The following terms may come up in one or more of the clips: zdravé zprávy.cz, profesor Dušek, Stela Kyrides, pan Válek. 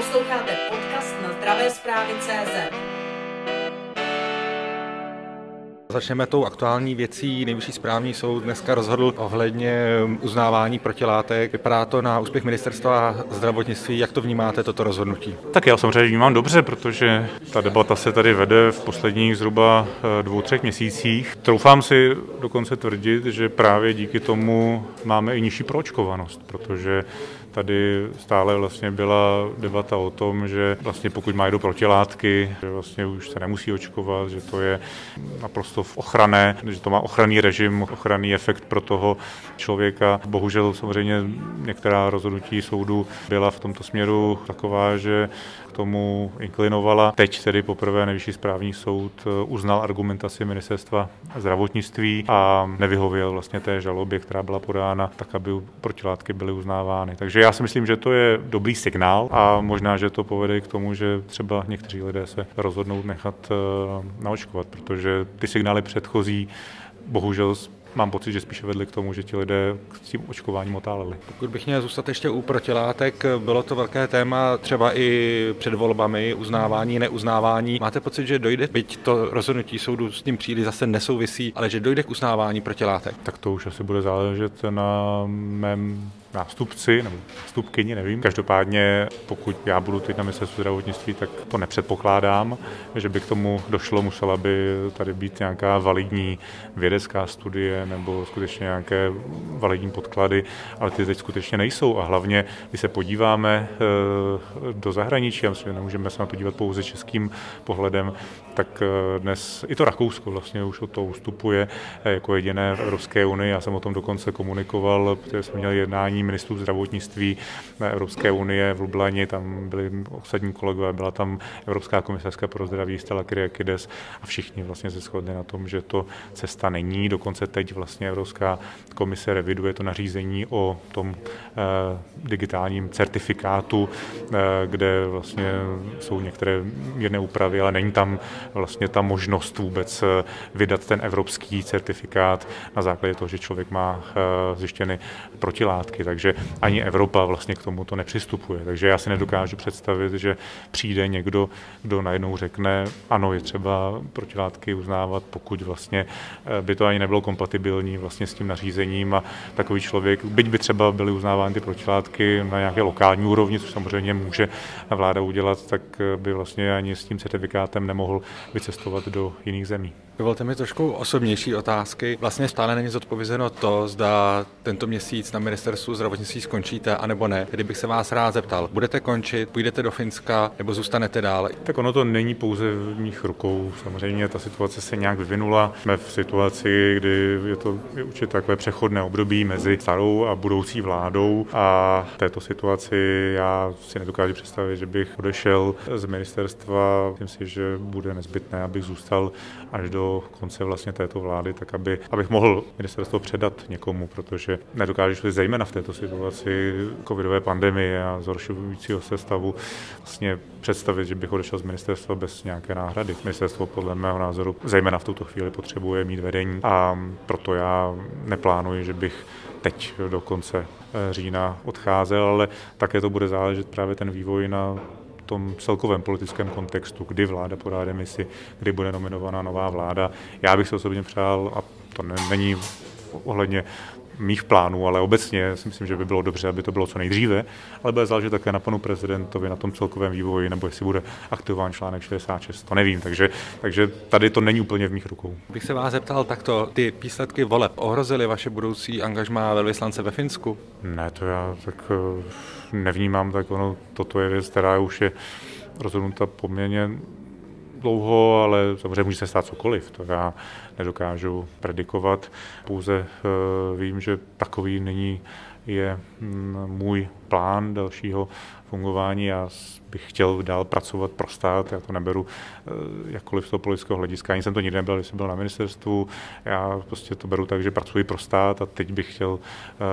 Posloucháte podcast na zdravé zprávy.cz. Začneme tou aktuální věcí. Nejvyšší správní soud dneska rozhodl ohledně uznávání protilátek. Vypadá to na úspěch ministerstva zdravotnictví. Jak to vnímáte, toto rozhodnutí? Tak já samozřejmě vnímám dobře, protože ta debata se tady vede v posledních zhruba 2-3 měsících. Troufám si dokonce tvrdit, že právě díky tomu máme i nižší proočkovanost, protože tady stále vlastně byla debata o tom, že vlastně pokud mají do protilátky, že vlastně už se nemusí očkovat, že to je naprosto ochranné, že to má ochranný režim, ochranný efekt pro toho člověka. Bohužel samozřejmě některá rozhodnutí soudu byla v tomto směru taková, že k tomu inklinovala. Teď tedy poprvé Nejvyšší správní soud uznal argumentaci ministerstva zdravotnictví a nevyhověl vlastně té žalobě, která byla podána, tak aby protilátky byly uznávány. Takže já si myslím, že to je dobrý signál a možná, že to povede k tomu, že třeba někteří lidé se rozhodnou nechat naočkovat, protože ty signály předchozí bohužel mám pocit, že spíše vedli k tomu, že ti lidé s tím očkováním otáleli. Pokud bych měl zůstat ještě u protilátek, bylo to velké téma třeba i před volbami, uznávání, neuznávání. Máte pocit, že dojde, byť to rozhodnutí soudu s tím příliš zase nesouvisí, ale že dojde k uznávání protilátek? Tak to už asi bude záležet na mém nástupci nebo nástupkyni, nevím. Každopádně, pokud já budu teď na ministerstvu zdravotnictví, tak to nepředpokládám, že by k tomu došlo, musela by tady být nějaká validní vědecká studie nebo skutečně nějaké validní podklady, ale ty teď skutečně nejsou a hlavně, když se podíváme do zahraničí, a myslím, nemůžeme se na to dívat pouze českým pohledem, tak dnes i to Rakousko vlastně už od toho ustupuje jako jediné v Evropské unii. Já jsem o tom dokonce komunikoval, protože jsme měli jednání ministrů zdravotnictví Evropské unie v Lublani, tam byli ostatní kolegové, byla tam Evropská komisařka pro zdraví Stela Kyrides a všichni vlastně se shodli na tom, že to cesta není. Dokonce teď vlastně Evropská komise reviduje to nařízení o tom digitálním certifikátu, kde vlastně jsou některé mírné úpravy, ale není tam vlastně ta možnost vůbec vydat ten evropský certifikát na základě toho, že člověk má zjištěny protilátky. Takže ani Evropa vlastně k tomu to nepřistupuje. Takže já si nedokážu představit, že přijde někdo, kdo najednou řekne, ano, je třeba protilátky uznávat, pokud vlastně by to ani nebylo kompatibilní vlastně s tím nařízením a takový člověk, byť by třeba byly uznávány ty protilátky na nějaké lokální úrovni, což samozřejmě může vláda udělat, tak by vlastně ani s tím certifikátem nemohl vycestovat do jiných zemí. Dovolte mi trošku osobnější otázky. Vlastně stále není zodpovězeno to, zda tento měsíc na ministerstvu zdravotnictví skončíte, anebo ne. Tedy bych se vás rád zeptal, budete končit, půjdete do Finska nebo zůstanete dál? Tak ono to není pouze v mých rukou. Samozřejmě ta situace se nějak vyvinula. Jsme v situaci, kdy je to určitě takové přechodné období mezi starou a budoucí vládou a v této situaci já si nedokážu představit, že bych odešel z ministerstva. Myslím si, že bude nezbytné, abych zůstal až do konce vlastně této vlády, tak abych mohl ministerstvo předat někomu, protože nedokážu si zejména v této situaci covidové pandemie a zhoršujícího se stavu vlastně představit, že bych odešel z ministerstva bez nějaké náhrady. Ministerstvo podle mého názoru zejména v tuto chvíli potřebuje mít vedení a proto já neplánuji, že bych teď do konce října odcházel, ale také to bude záležet právě ten vývoj na tom celkovém politickém kontextu, kdy vláda podá demisi, kdy bude nominovaná nová vláda. Já bych se osobně přál, a to není ohledně mých plánů, ale obecně si myslím, že by bylo dobře, aby to bylo co nejdříve, ale bude záležet také na panu prezidentovi, na tom celkovém vývoji, nebo jestli bude aktivován článek 66, to nevím, takže tady to není úplně v mých rukou. Bych se vás zeptal takto, ty výsledky voleb ohrozily vaše budoucí angažmá velvyslance ve Finsku? Ne, to já tak nevnímám, tak ono, toto je věc, která už je rozhodnuta poměrně dlouho, ale samozřejmě může se stát cokoliv, to já nedokážu predikovat. Pouze vím, že takový nyní je můj plán dalšího fungování. Já bych chtěl dál pracovat pro stát, já to neberu jakkoliv z toho politického hlediska, ani jsem to nikdy nebyl, když jsem byl na ministerstvu, já prostě to beru tak, že pracuji pro stát a teď bych chtěl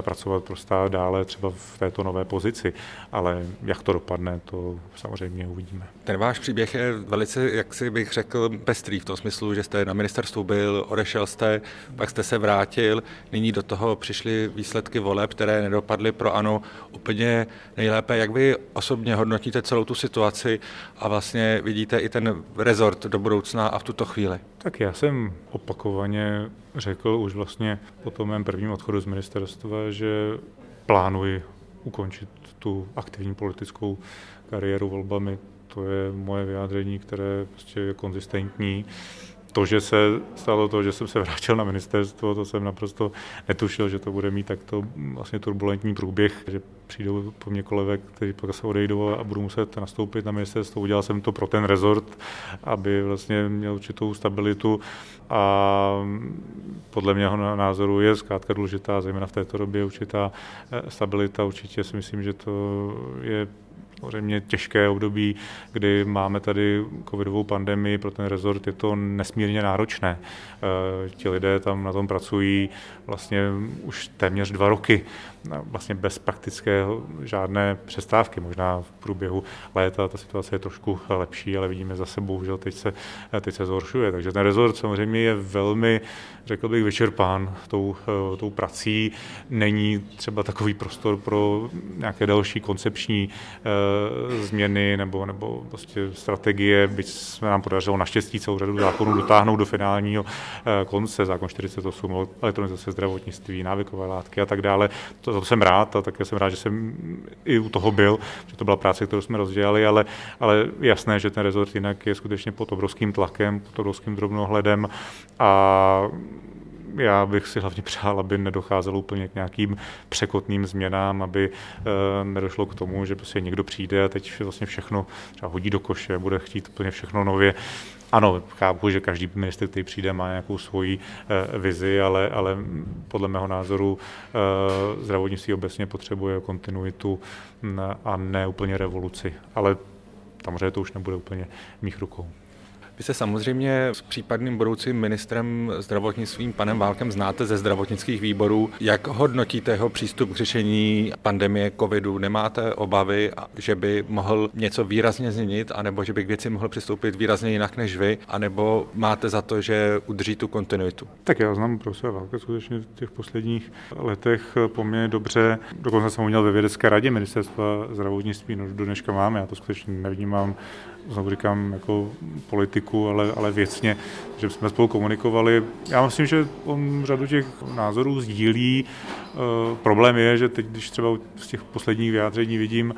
pracovat pro stát dále třeba v této nové pozici, ale jak to dopadne, to samozřejmě uvidíme. Ten váš příběh je velice, jak si bych řekl, pestrý v tom smyslu, že jste na ministerstvu byl, odešel jste, pak jste se vrátil, nyní do toho přišly výsledky voleb, které nedopadly pro ANO úplně úplně nejlépe. Jak vy osobně hodnotíte celou tu situaci a vlastně vidíte i ten rezort do budoucna a v tuto chvíli? Tak já jsem opakovaně řekl už vlastně po tom mém prvním odchodu z ministerstva, že plánuji ukončit tu aktivní politickou kariéru volbami. To je moje vyjádření, které prostě je konzistentní. To, že se stalo to, že jsem se vrátil na ministerstvo, to jsem naprosto netušil, že to bude mít takto vlastně turbulentní průběh, že přijdou po mně kolegové, kteří pak se odejdou a budu muset nastoupit na ministerstvo. Udělal jsem to pro ten rezort, aby vlastně měl určitou stabilitu a podle mého názoru je zkrátka důležitá, zejména v této době, určitá stabilita. Určitě si myslím, že to je samozřejmě těžké období, kdy máme tady covidovou pandemii, pro ten rezort je to nesmírně náročné. Ti lidé tam na tom pracují vlastně už téměř 2 roky, vlastně bez praktické žádné přestávky. Možná v průběhu léta ta situace je trošku lepší, ale vidíme zase, bohužel teď se zhoršuje. Takže ten rezort samozřejmě je velmi, řekl bych, vyčerpán tou prací. Není třeba takový prostor pro nějaké další koncepční změny nebo prostě strategie, byť se nám podařilo naštěstí celou řadu zákonů dotáhnout do finálního konce, zákon 48, elektronizace zdravotnictví, návykové látky a tak dále. To jsem rád a také jsem rád, že jsem i u toho byl, že to byla práce, kterou jsme rozdělali, ale jasné, že ten rezort jinak je skutečně pod obrovským tlakem, pod obrovským drobnohledem a já bych si hlavně přál, aby nedocházelo úplně k nějakým překotným změnám, aby nedošlo k tomu, že prostě někdo přijde a teď vlastně všechno třeba hodí do koše, bude chtít úplně všechno nově. Ano, chápu, že každý ministr, který přijde, má nějakou svoji vizi, ale podle mého názoru zdravotnictví obecně potřebuje kontinuitu a ne úplně revoluci. Ale samozřejmě to už nebude úplně mých rukou. Vy se samozřejmě s případným budoucím ministrem zdravotnictví panem Válkem znáte ze zdravotnických výborů. Jak hodnotíte jeho přístup k řešení pandemie covidu? Nemáte obavy, že by mohl něco výrazně změnit, anebo že by k věci mohl přistoupit výrazně jinak než vy, anebo máte za to, že udrží tu kontinuitu? Tak já znám profesora Válka skutečně v těch posledních letech poměrně dobře. Dokonce jsem ho měl ve vědecké radě ministerstva zdravotnictví, no do dneška mám, já to skutečně nevnímám, znovu říkám, jako politiku, ale věcně, že jsme spolu komunikovali. Já myslím, že on řadu těch názorů sdílí. Problém je, že teď, když třeba z těch posledních vyjádření vidím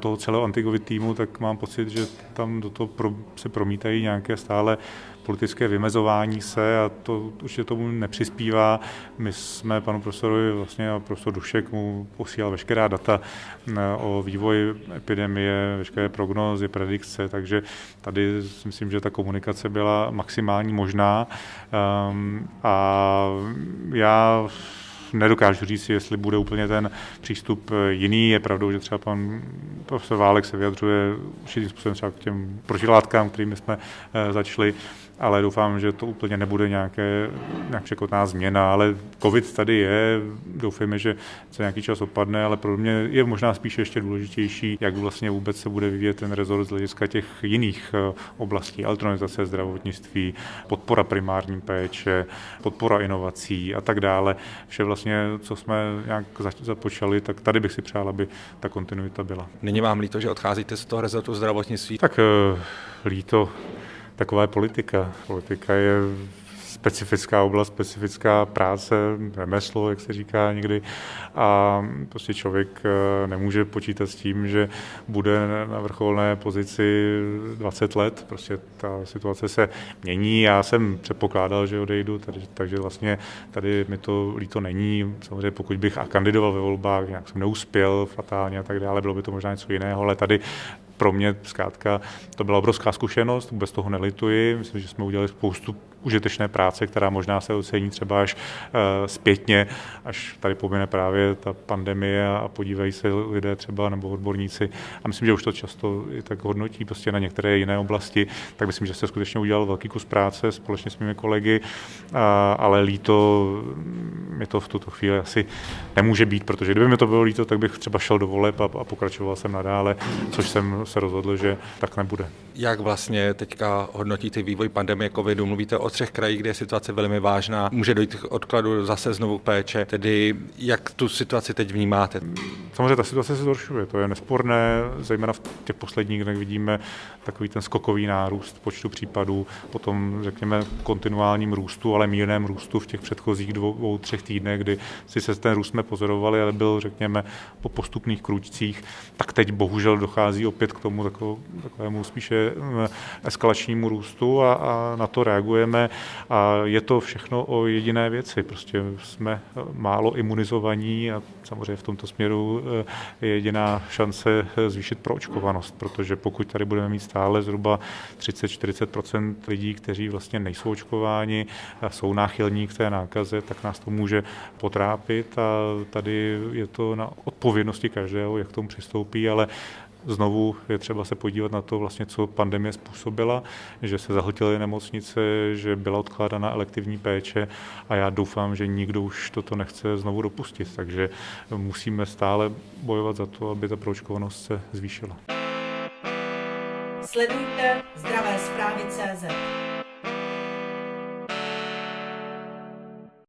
toho celého anticovid týmu, tak mám pocit, že tam do toho se promítají nějaké stále politické vymezování se a to určitě tomu nepřispívá. My jsme panu profesorovi vlastně a profesor Dušek mu posílal veškerá data o vývoji epidemie, veškeré prognózy, predikce, takže tady si myslím, že ta komunikace byla maximální možná a já nedokážu říct, jestli bude úplně ten přístup jiný. Je pravdou, že třeba pan profesor Válek se vyjadřuje určitým způsobem třeba k těm protilátkám, kterými jsme začali, ale doufám, že to úplně nebude nějak překotná změna, ale covid tady je, doufejme, že se nějaký čas opadne, ale pro mě je možná spíše ještě důležitější, jak vlastně vůbec se bude vyvíjet ten rezort z hlediska těch jiných oblastí, elektronizace zdravotnictví, podpora primární péče, podpora inovací a tak dále. Vše vlastně, co jsme nějak započali, tak tady bych si přál, aby ta kontinuita byla. Není vám líto, že odcházíte z toho rezortu zdravotnictví? Tak líto. Taková je politika. Politika je specifická oblast, specifická práce, řemeslo, jak se říká někdy. A prostě člověk nemůže počítat s tím, že bude na vrcholné pozici 20 let. Prostě ta situace se mění. Já jsem předpokládal, že odejdu, takže vlastně tady mi to líto není. Samozřejmě pokud bych kandidoval ve volbách, nějak jsem neuspěl fatálně a tak dále, bylo by to možná něco jiného, ale tady pro mě zkrátka to byla obrovská zkušenost, vůbec toho nelituji, myslím, že jsme udělali spoustu užitečné práce, která možná se ocení třeba až zpětně, až tady pomine právě ta pandemie a podívají se lidé třeba nebo odborníci a myslím, že už to často i tak hodnotí prostě na některé jiné oblasti, tak myslím, že se skutečně udělal velký kus práce společně s mými kolegy, ale líto mi to v tuto chvíli asi nemůže být, protože kdyby mi to bylo líto, tak bych třeba šel do voleb a pokračoval jsem nadále, což jsem se rozhodl, že tak nebude. Jak vlastně teďka hodnotíte vývoj pandemie covidu? Mluvíte o třech krajích, kde je situace velmi vážná. Může dojít k odkladu zase znovu péče. Tedy jak tu situaci teď vnímáte? Samozřejmě ta situace se zhoršuje, to je nesporné, zejména v těch posledních dnech vidíme takový ten skokový nárůst počtu případů, potom řekněme kontinuálním růstu, ale mírném růstu v těch předchozích dvou, třech týdnech, kdy se ten růst jsme pozorovali, ale byl řekněme po postupných krůčcích, tak teď bohužel dochází opět k tomu takovému spíše eskalačnímu růstu a na to reagujeme a je to všechno o jediné věci, prostě jsme málo imunizovaní a samozřejmě v tomto směru je jediná šance zvýšit proočkovanost, protože pokud tady budeme mít stále zhruba 30-40% lidí, kteří vlastně nejsou očkováni, jsou náchylní k té nákaze, tak nás to může potrápit a tady je to na odpovědnosti každého, jak k tomu přistoupí, ale znovu je třeba se podívat na to, vlastně, co pandemie způsobila, že se zahltily nemocnice, že byla odkládána elektivní péče a já doufám, že nikdo už toto nechce znovu dopustit, takže musíme stále bojovat za to, aby ta proočkovanost se zvýšila. Sledujte zdravé